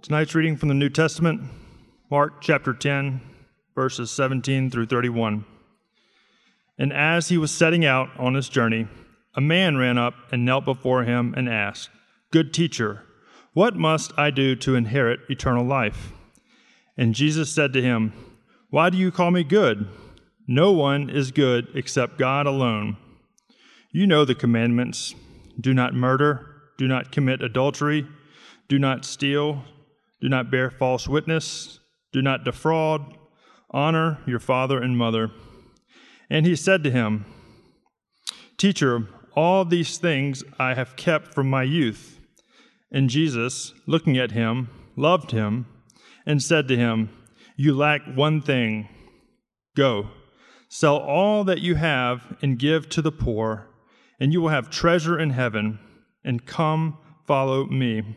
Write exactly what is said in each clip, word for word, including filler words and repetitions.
Tonight's reading from the New Testament, Mark chapter ten, verses seventeen through thirty-one. And as he was setting out on his journey, a man ran up and knelt before him and asked, "Good teacher, what must I do to inherit eternal life?" And Jesus said to him, "Why do you call me good? No one is good except God alone. You know the commandments. Do not murder. Do not commit adultery. Do not steal. Do not bear false witness. Do not defraud. Honor your father and mother." And he said to him, "Teacher, all these things I have kept from my youth." And Jesus, looking at him, loved him, and said to him, "You lack one thing. Go, sell all that you have and give to the poor, and you will have treasure in heaven, and come follow me."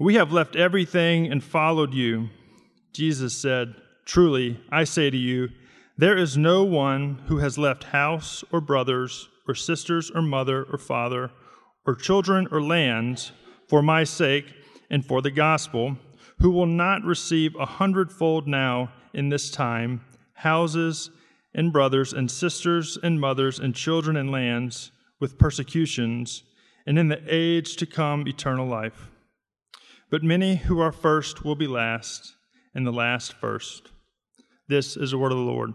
we have left everything and followed you." Jesus said, "Truly, I say to you, there is no one who has left house or brothers or sisters or mother or father or children or lands for my sake and for the gospel, who will not receive a hundredfold now in this time, houses and brothers and sisters and mothers and children and lands with persecutions, and in the age to come eternal life. But many who are first will be last, and the last first." This is the word of the Lord.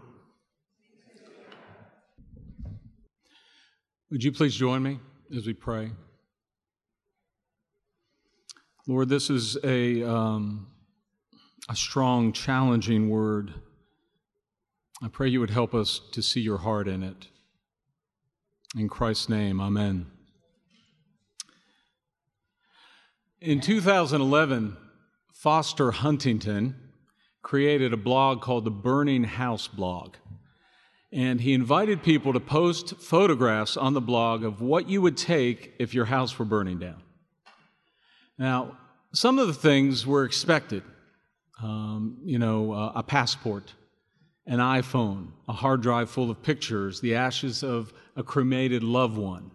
Would you please join me as we pray? Lord, this is a um, a strong, challenging word. I pray you would help us to see your heart in it. In Christ's name, amen. In two thousand eleven, Foster Huntington created a blog called the Burning House Blog, and he invited people to post photographs on the blog of what you would take if your house were burning down. Now, some of the things were expected, um, you know, uh, a passport, an iPhone, a hard drive full of pictures, the ashes of a cremated loved one.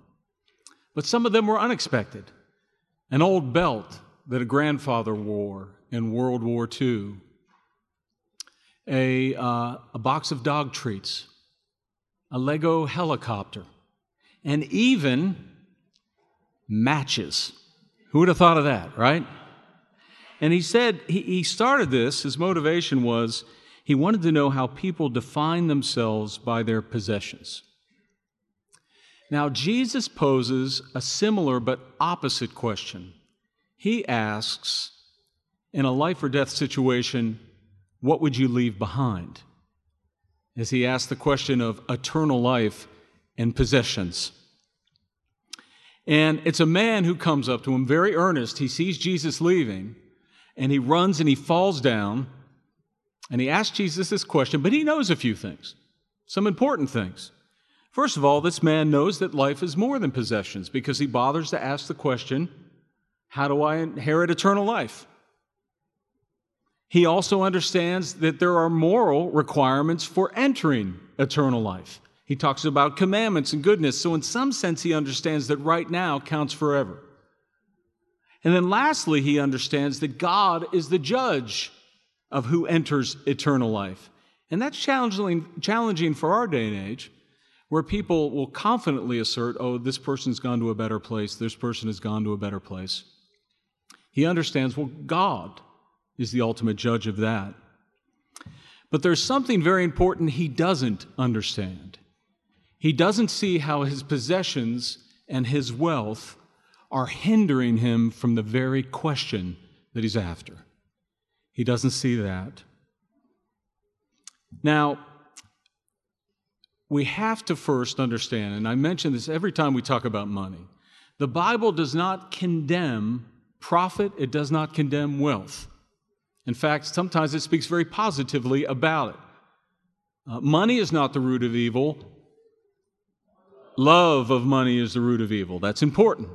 But some of them were unexpected. An old belt that a grandfather wore in World War Two, a, uh, a box of dog treats, a Lego helicopter, and even matches. Who would have thought of that, right? And he said he, he started this, his motivation was he wanted to know how people define themselves by their possessions. Now, Jesus poses a similar but opposite question. He asks, in a life or death situation, what would you leave behind? As he asks the question of eternal life and possessions. And it's a man who comes up to him, very earnest. He sees Jesus leaving, and he runs and he falls down, and he asks Jesus this question, but he knows a few things, some important things. First of all, this man knows that life is more than possessions because he bothers to ask the question, how do I inherit eternal life? He also understands that there are moral requirements for entering eternal life. He talks about commandments and goodness, so in some sense he understands that right now counts forever. And then lastly, he understands that God is the judge of who enters eternal life. And that's challenging, challenging for our day and age, where people will confidently assert, oh, this person's gone to a better place, this person has gone to a better place. He understands, well, God is the ultimate judge of that. But there's something very important he doesn't understand. He doesn't see how his possessions and his wealth are hindering him from the very question that he's after. He doesn't see that. Now, we have to first understand, and I mention this every time we talk about money, the Bible does not condemn profit, it does not condemn wealth. In fact, sometimes it speaks very positively about it. Uh, money is not the root of evil. Love of money is the root of evil. That's important.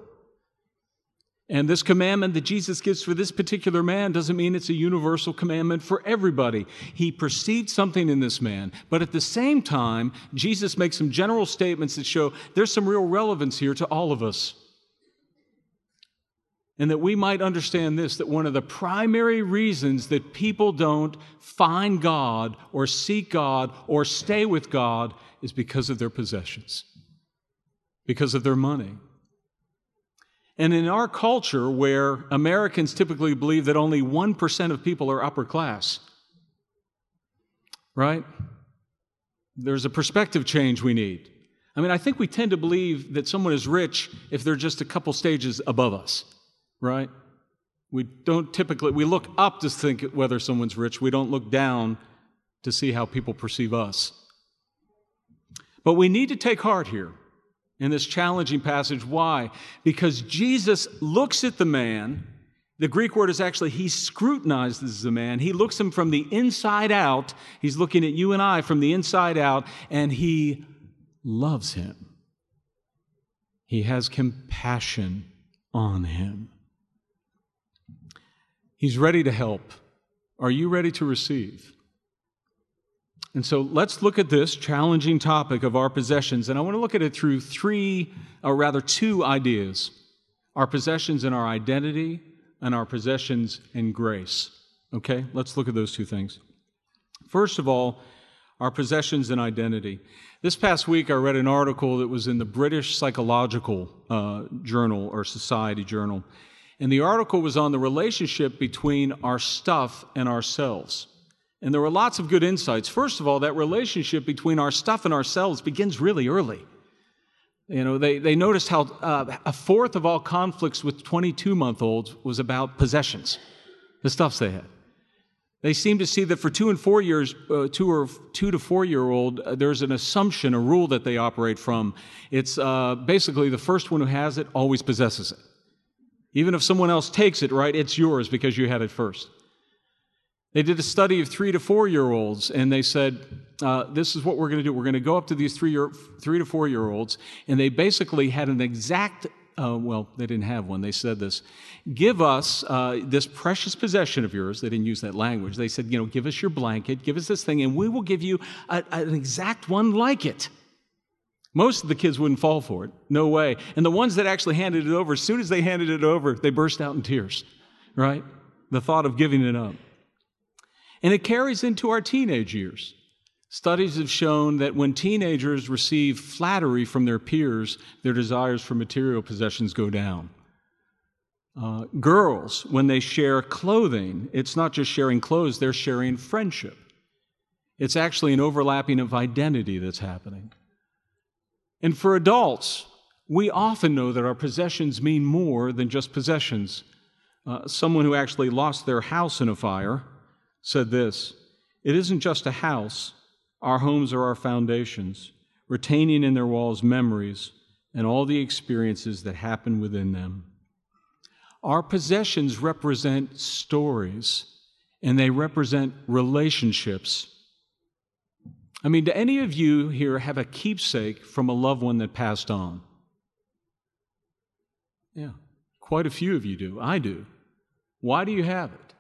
And this commandment that Jesus gives for this particular man doesn't mean it's a universal commandment for everybody. He perceived something in this man, but at the same time, Jesus makes some general statements that show there's some real relevance here to all of us. And that we might understand this, that one of the primary reasons that people don't find God or seek God or stay with God is because of their possessions, because of their money. And in our culture, where Americans typically believe that only one percent of people are upper class, right? There's a perspective change we need. I mean, I think we tend to believe that someone is rich if they're just a couple stages above us, right? We don't typically, we look up to think whether someone's rich. We don't look down to see how people perceive us. But we need to take heart here in this challenging passage. Why? Because Jesus looks at the man. The Greek word is actually, he scrutinizes the man. He looks him from the inside out. He's looking at you and I from the inside out, and he loves him. He has compassion on him. He's ready to help. Are you ready to receive? And so let's look at this challenging topic of our possessions, and I want to look at it through three, or rather two ideas, our possessions and our identity, and our possessions and grace. Okay, let's look at those two things. First of all, our possessions and identity. This past week I read an article that was in the British Psychological uh, Journal, or Society Journal, and the article was on the relationship between our stuff and ourselves. And there were lots of good insights. First of all, that relationship between our stuff and ourselves begins really early. You know, they, they noticed how uh, a fourth of all conflicts with twenty-two-month-olds was about possessions, the stuffs they had. They seem to see that for two and four years, uh, two or two to four-year-old, uh, there's an assumption, a rule that they operate from. It's uh, basically the first one who has it always possesses it. Even if someone else takes it, right, it's yours because you had it first. They did a study of three to four-year-olds, and they said, uh, this is what we're going to do. We're going to go up to these three, year, three to four-year-olds, and they basically had an exact, uh, well, they didn't have one. They said this, give us uh, this precious possession of yours. They didn't use that language. They said, you know, give us your blanket, give us this thing, and we will give you a, an exact one like it. Most of the kids wouldn't fall for it. No way. And the ones that actually handed it over, as soon as they handed it over, they burst out in tears, right? The thought of giving it up. And it carries into our teenage years. Studies have shown that when teenagers receive flattery from their peers, their desires for material possessions go down. Uh, girls, when they share clothing, it's not just sharing clothes, they're sharing friendship. It's actually an overlapping of identity that's happening. And for adults, we often know that our possessions mean more than just possessions. Uh, someone who actually lost their house in a fire said this, "It isn't just a house. Our homes are our foundations, retaining in their walls memories and all the experiences that happen within them." Our possessions represent stories, and they represent relationships. I mean, do any of you here have a keepsake from a loved one that passed on? Yeah, quite a few of you do. I do. Why do you have it?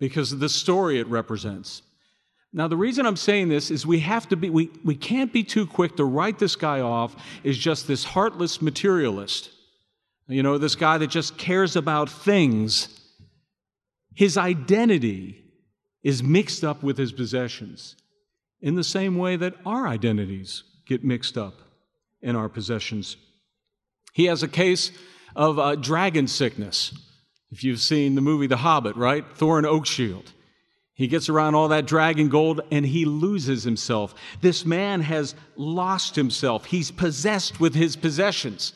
Because of the story it represents. Now, the reason I'm saying this is we have to be, we, we can't be too quick to write this guy off as just this heartless materialist. You know, this guy that just cares about things. His identity is mixed up with his possessions in the same way that our identities get mixed up in our possessions. He has a case of uh, dragon sickness. If you've seen the movie The Hobbit, right? Thorin Oakenshield. He gets around all that dragon gold and he loses himself. This man has lost himself. He's possessed with his possessions.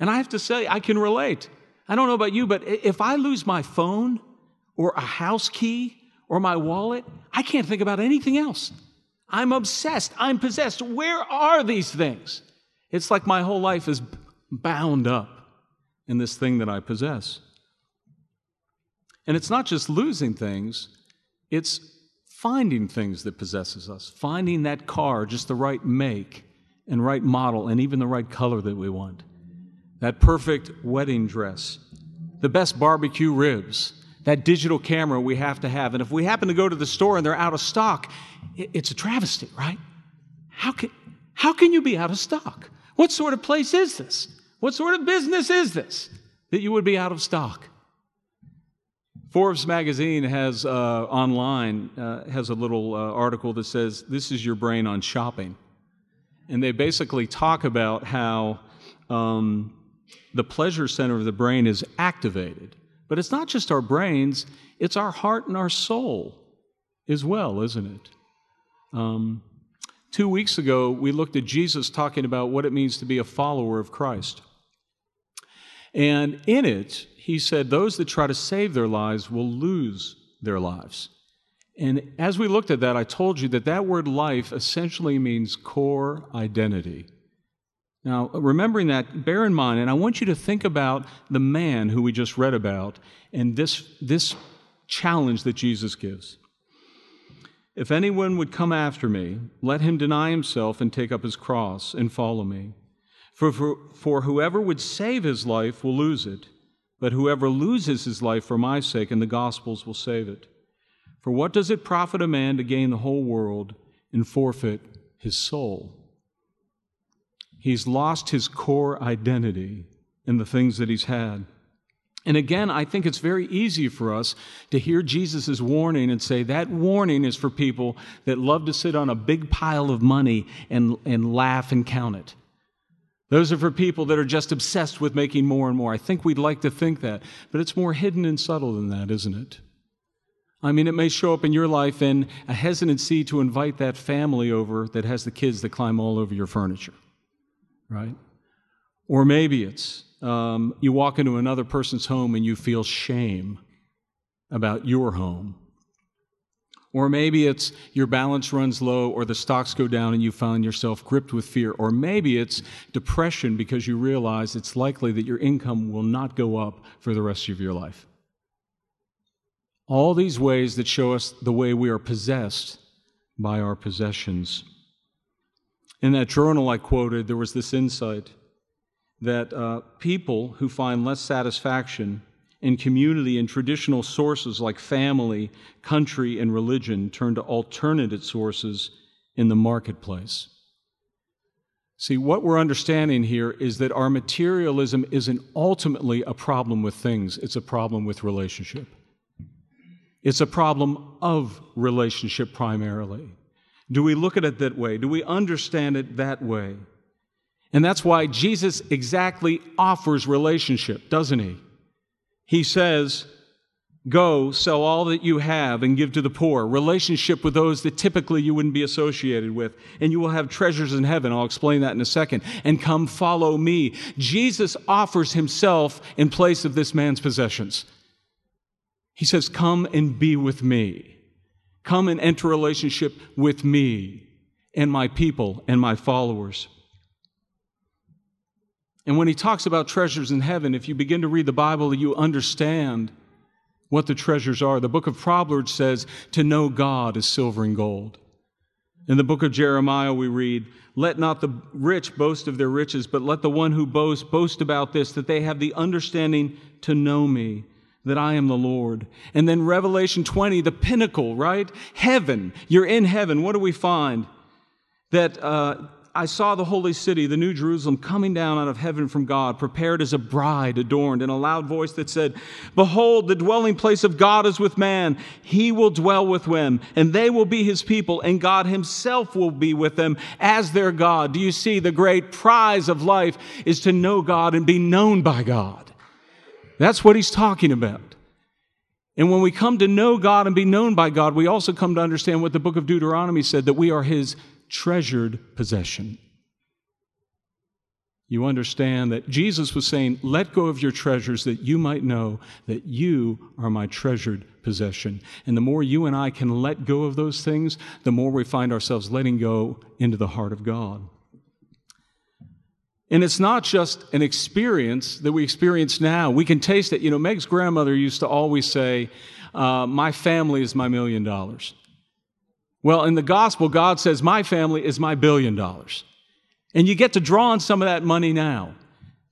And I have to say, I can relate. I don't know about you, but if I lose my phone or a house key or my wallet, I can't think about anything else. I'm obsessed. I'm possessed. Where are these things? It's like my whole life is bound up in this thing that I possess. And it's not just losing things. It's finding things that possesses us, finding that car, just the right make and right model and even the right color that we want, that perfect wedding dress, the best barbecue ribs, that digital camera we have to have. And if we happen to go to the store and they're out of stock, it's a travesty, right? How can, how can you be out of stock? What sort of place is this? What sort of business is this that you would be out of stock? Forbes magazine has uh, online uh, has a little uh, article that says, "This is your brain on shopping." And they basically talk about how um, the pleasure center of the brain is activated. But it's not just our brains, it's our heart and our soul as well, isn't it? Um, two weeks ago, we looked at Jesus talking about what it means to be a follower of Christ. And in it, he said, those that try to save their lives will lose their lives. And as we looked at that, I told you that that word life essentially means core identity. Now, remembering that, bear in mind, and I want you to think about the man who we just read about and this, this challenge that Jesus gives. If anyone would come after me, let him deny himself and take up his cross and follow me. For, for, for whoever would save his life will lose it, but whoever loses his life for my sake and the gospel's will save it. For what does it profit a man to gain the whole world and forfeit his soul? He's lost his core identity in the things that he's had. And again, I think it's very easy for us to hear Jesus' warning and say that warning is for people that love to sit on a big pile of money and, and laugh and count it. Those are for people that are just obsessed with making more and more. I think we'd like to think that, but it's more hidden and subtle than that, isn't it? I mean, it may show up in your life in a hesitancy to invite that family over that has the kids that climb all over your furniture, right? Or maybe it's um, you walk into another person's home and you feel shame about your home. Or maybe it's your balance runs low or the stocks go down and you find yourself gripped with fear. Or maybe it's depression because you realize it's likely that your income will not go up for the rest of your life. All these ways that show us the way we are possessed by our possessions. In that journal I quoted, there was this insight that uh, people who find less satisfaction in community and traditional sources like family, country, and religion turn to alternative sources in the marketplace. See, what we're understanding here is that our materialism isn't ultimately a problem with things, it's a problem with relationship. It's a problem of relationship primarily. Do we look at it that way? Do we understand it that way? And that's why Jesus exactly offers relationship, doesn't he? He says, go, sell all that you have and give to the poor. Relationship with those that typically you wouldn't be associated with. And you will have treasures in heaven. I'll explain that in a second. And come follow me. Jesus offers himself in place of this man's possessions. He says, come and be with me. Come and enter relationship with me and my people and my followers. And when he talks about treasures in heaven, if you begin to read the Bible, you understand what the treasures are. The book of Proverbs says, to know God is silver and gold. In the book of Jeremiah, we read, let not the rich boast of their riches, but let the one who boasts boast about this, that they have the understanding to know me, that I am the Lord. And then Revelation twenty, the pinnacle, right? Heaven. You're in heaven. What do we find? That... Uh, I saw the holy city, the new Jerusalem, coming down out of heaven from God, prepared as a bride adorned, in a loud voice that said, behold, the dwelling place of God is with man. He will dwell with them, and they will be his people, and God himself will be with them as their God. Do you see? The great prize of life is to know God and be known by God. That's what he's talking about. And when we come to know God and be known by God, we also come to understand what the book of Deuteronomy said, that we are his treasured possession. You understand that Jesus was saying, let go of your treasures that you might know that you are my treasured possession. And the more you and I can let go of those things, the more we find ourselves letting go into the heart of God. And it's not just an experience that we experience now. We can taste it. You know, Meg's grandmother used to always say, uh, my family is my million dollars. Well, in the gospel, God says, my family is my billion dollars. And you get to draw on some of that money now.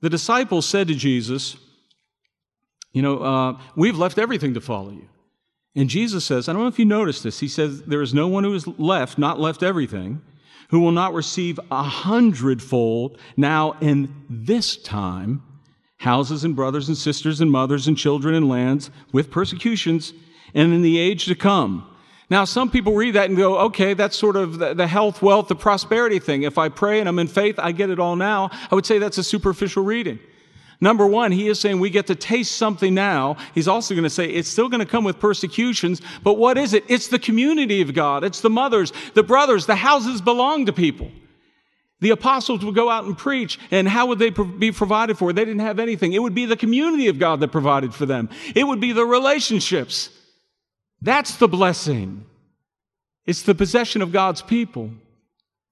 The disciples said to Jesus, you know, uh, we've left everything to follow you. And Jesus says, I don't know if you noticed this. He says, there is no one who has left, not left everything, who will not receive a hundredfold now in this time, houses and brothers and sisters and mothers and children and lands with persecutions and in the age to come. Now, some people read that and go, okay, that's sort of the health, wealth, the prosperity thing. If I pray and I'm in faith, I get it all now. I would say that's a superficial reading. Number one, he is saying we get to taste something now. He's also going to say it's still going to come with persecutions, but what is it? It's the community of God. It's the mothers, the brothers, the houses belong to people. The apostles would go out and preach, and how would they be provided for? They didn't have anything. It would be the community of God that provided for them. It would be the relationships. That's the blessing. It's the possession of God's people.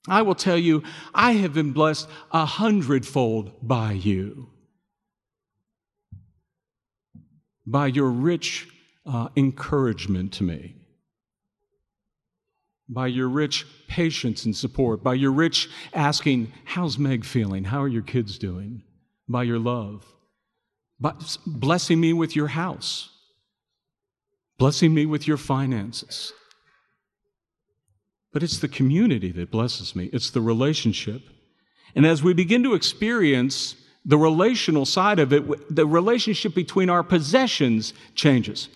I will tell you, I have been blessed a hundredfold by you. By your rich uh, encouragement to me, by your rich patience and support, by your rich asking, how's Meg feeling? How are your kids doing? By your love, by blessing me with your house, blessing me with your finances. But it's the community that blesses me. It's the relationship. And as we begin to experience the relational side of it, the relationship between our possessions changes.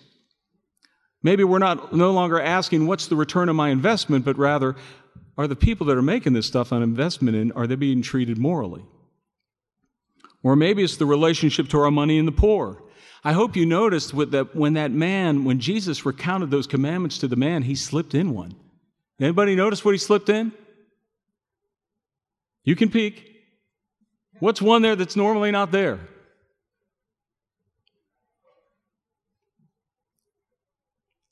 Maybe we're not no longer asking, what's the return on my investment, but rather, are the people that are making this stuff an investment in, are they being treated morally? Or maybe it's the relationship to our money and the poor. I hope you noticed with that when that man, when Jesus recounted those commandments to the man, he slipped in one. Anybody notice what he slipped in? You can peek. What's one there that's normally not there?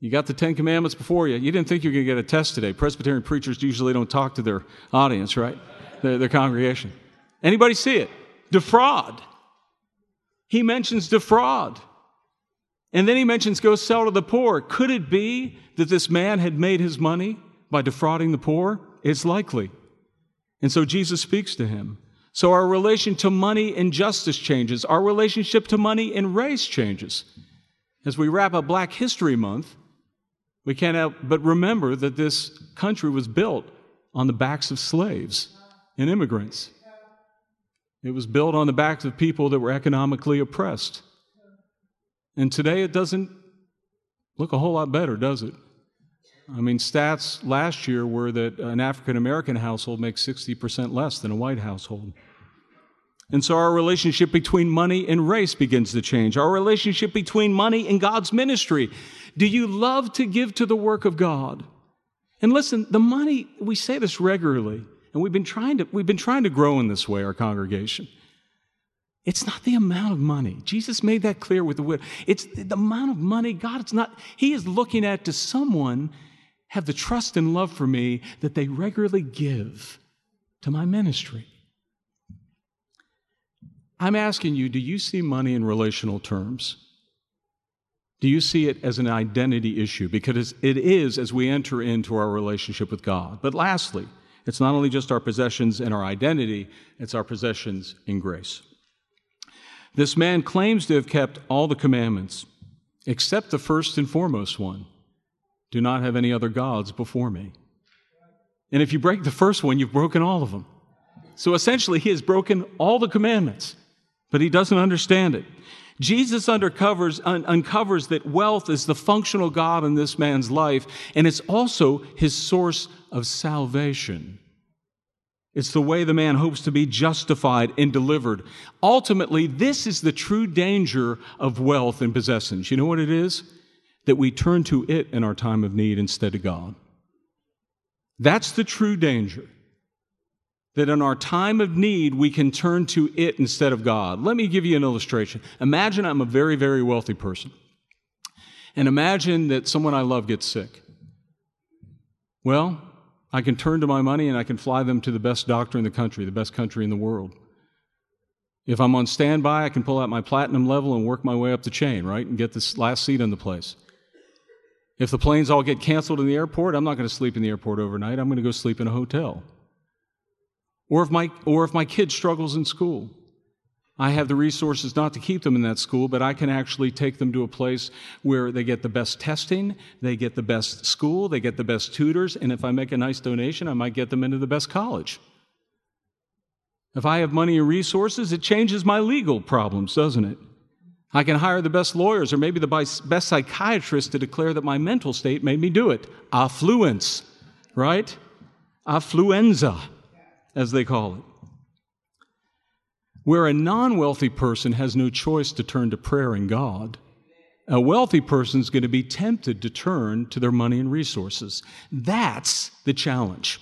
You got the Ten Commandments before you. You didn't think you were going to get a test today. Presbyterian preachers usually don't talk to their audience, right? Their, their congregation. Anybody see it? Defraud. He mentions defraud. And then he mentions go sell to the poor. Could it be that this man had made his money by defrauding the poor? It's likely. And so Jesus speaks to him. So our relation to money and justice changes. Our relationship to money and race changes. As we wrap up Black History Month, we can't help but remember that this country was built on the backs of slaves and immigrants. It was built on the backs of people that were economically oppressed. And today it doesn't look a whole lot better, does it? I mean, stats last year were that an African-American household makes sixty percent less than a white household. And so our relationship between money and race begins to change. Our relationship between money and God's ministry. Do you love to give to the work of God? And listen, the money, we say this regularly, and we've been trying to, we've been trying to grow in this way, our congregation. It's not the amount of money. Jesus made that clear with the widow. It's the amount of money. God, it's not, he is looking at to someone have the trust and love for me that they regularly give to my ministry. I'm asking you, do you see money in relational terms? Do you see it as an identity issue? Because it is as we enter into our relationship with God. But lastly, it's not only just our possessions and our identity, it's our possessions in grace. This man claims to have kept all the commandments, except the first and foremost one. Do not have any other gods before me. And if you break the first one, you've broken all of them. So essentially, he has broken all the commandments, but he doesn't understand it. Jesus uncovers, un- uncovers that wealth is the functional God in this man's life, and it's also his source of salvation. It's the way the man hopes to be justified and delivered. Ultimately, this is the true danger of wealth and possessions. You know what it is? that we turn to it in our time of need instead of God. That's the true danger, that in our time of need, we can turn to it instead of God. Let me give you an illustration. Imagine I'm a very, very wealthy person, and imagine that someone I love gets sick. Well, I can turn to my money and I can fly them to the best doctor in the country, the best country in the world. If I'm on standby, I can pull out my platinum level and work my way up the chain, right, and get this last seat in the place. If the planes all get canceled in the airport, I'm not going to sleep in the airport overnight. I'm going to go sleep in a hotel. Or if my, or if my kid struggles in school, I have the resources not to keep them in that school, but I can actually take them to a place where they get the best testing, they get the best school, they get the best tutors, and if I make a nice donation, I might get them into the best college. If I have money and resources, it changes my legal problems, doesn't it? I can hire the best lawyers or maybe the best psychiatrist to declare that my mental state made me do it. Affluence, right? Affluenza, as they call it. Where a non-wealthy person has no choice to turn to prayer and God, a wealthy person is going to be tempted to turn to their money and resources. That's the challenge.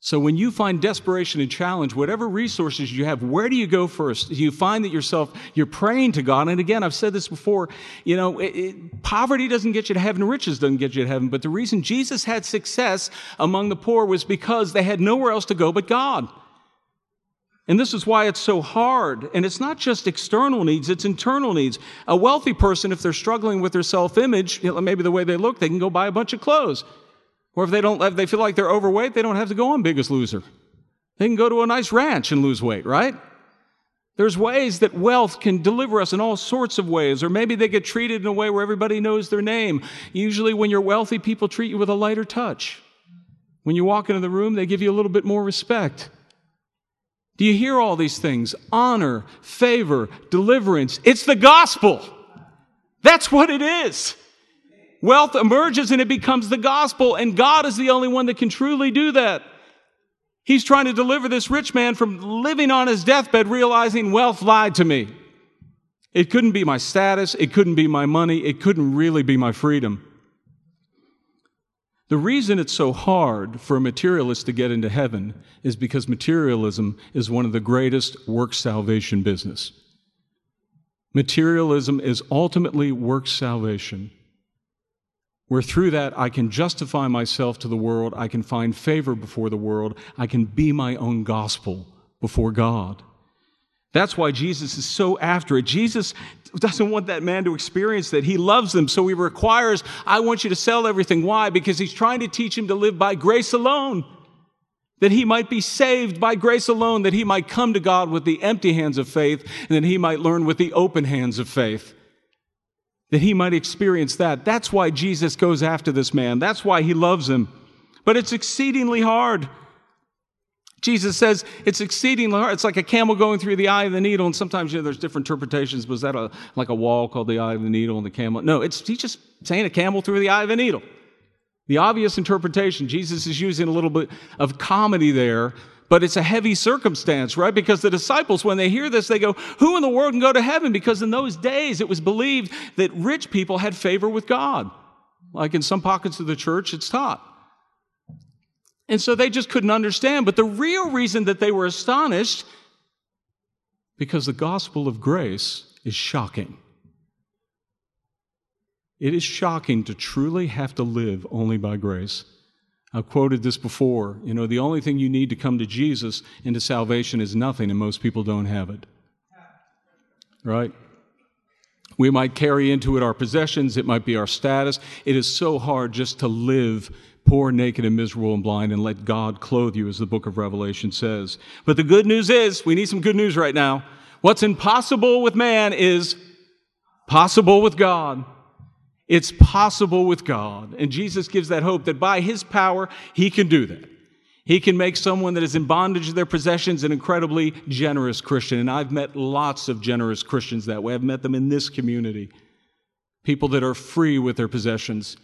So when you find desperation and challenge, whatever resources you have, where do you go first? You find that yourself, you're praying to God. And again, I've said this before, you know, it, it, poverty doesn't get you to heaven, riches doesn't get you to heaven. But the reason Jesus had success among the poor was because they had nowhere else to go but God. And this is why it's so hard. And it's not just external needs, it's internal needs. A wealthy person, if they're struggling with their self-image, you know, maybe the way they look, they can go buy a bunch of clothes. Or if they don't, if they feel like they're overweight, they don't have to go on Biggest Loser. They can go to a nice ranch and lose weight, right? There's ways that wealth can deliver us in all sorts of ways. Or maybe they get treated in a way where everybody knows their name. Usually when you're wealthy, people treat you with a lighter touch. When you walk into the room, they give you a little bit more respect. Do you hear all these things? Honor, favor, deliverance. It's the gospel. That's what it is. Wealth emerges and it becomes the gospel, and God is the only one that can truly do that. He's trying to deliver this rich man from living on his deathbed, realizing wealth lied to me. It couldn't be my status. It couldn't be my money. It couldn't really be my freedom. The reason it's so hard for a materialist to get into heaven is because materialism is one of the greatest work salvation business. Materialism is ultimately work salvation, where through that I can justify myself to the world, I can find favor before the world, I can be my own gospel before God. That's why Jesus is so after it. Jesus doesn't want that man to experience that. He loves them, so he requires, I want you to sell everything. Why? Because he's trying to teach him to live by grace alone, that he might be saved by grace alone, that he might come to God with the empty hands of faith, and that he might learn with the open hands of faith, that he might experience that. That's why Jesus goes after this man. That's why he loves him. But it's exceedingly hard. Jesus says it's exceedingly hard. It's like a camel going through the eye of the needle. And sometimes, you know, there's different interpretations. Was that a, like a wall called the eye of the needle and the camel? No, it's, he's just saying a camel through the eye of a needle. The obvious interpretation, Jesus is using a little bit of comedy there, but it's a heavy circumstance, right? Because the disciples, when they hear this, they go, who in the world can go to heaven? Because in those days, it was believed that rich people had favor with God. Like in some pockets of the church, it's taught. And so they just couldn't understand. But the real reason that they were astonished, because the gospel of grace is shocking. It is shocking to truly have to live only by grace. I've quoted this before. You know, the only thing you need to come to Jesus and to salvation is nothing, and most people don't have it. Right? We might carry into it our possessions. It might be our status. It is so hard just to live poor, naked, and miserable, and blind, and let God clothe you, as the book of Revelation says. But the good news is, we need some good news right now. What's impossible with man is possible with God. It's possible with God. And Jesus gives that hope that by his power, he can do that. He can make someone that is in bondage to their possessions an incredibly generous Christian. And I've met lots of generous Christians that way. I've met them in this community. People that are free with their possessions.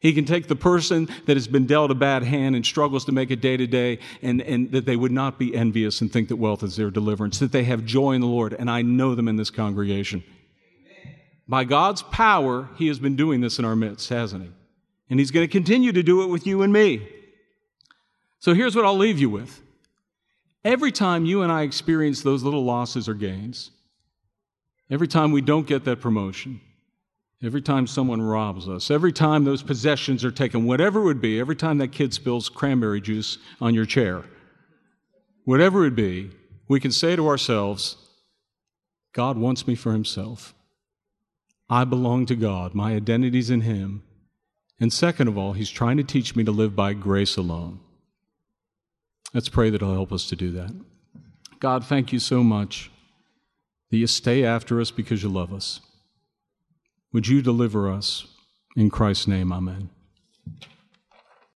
He can take the person that has been dealt a bad hand and struggles to make it day to day, and, and that they would not be envious and think that wealth is their deliverance, that they have joy in the Lord. And I know them in this congregation. By God's power, he has been doing this in our midst, hasn't he? And he's going to continue to do it with you and me. So here's what I'll leave you with. Every time you and I experience those little losses or gains, every time we don't get that promotion, every time someone robs us, every time those possessions are taken, whatever it would be, every time that kid spills cranberry juice on your chair, whatever it be, we can say to ourselves, God wants me for himself. I belong to God. My identity's in him. And second of all, he's trying to teach me to live by grace alone. Let's pray that he'll help us to do that. God, thank you so much that you stay after us because you love us. Would you deliver us? In Christ's name, amen.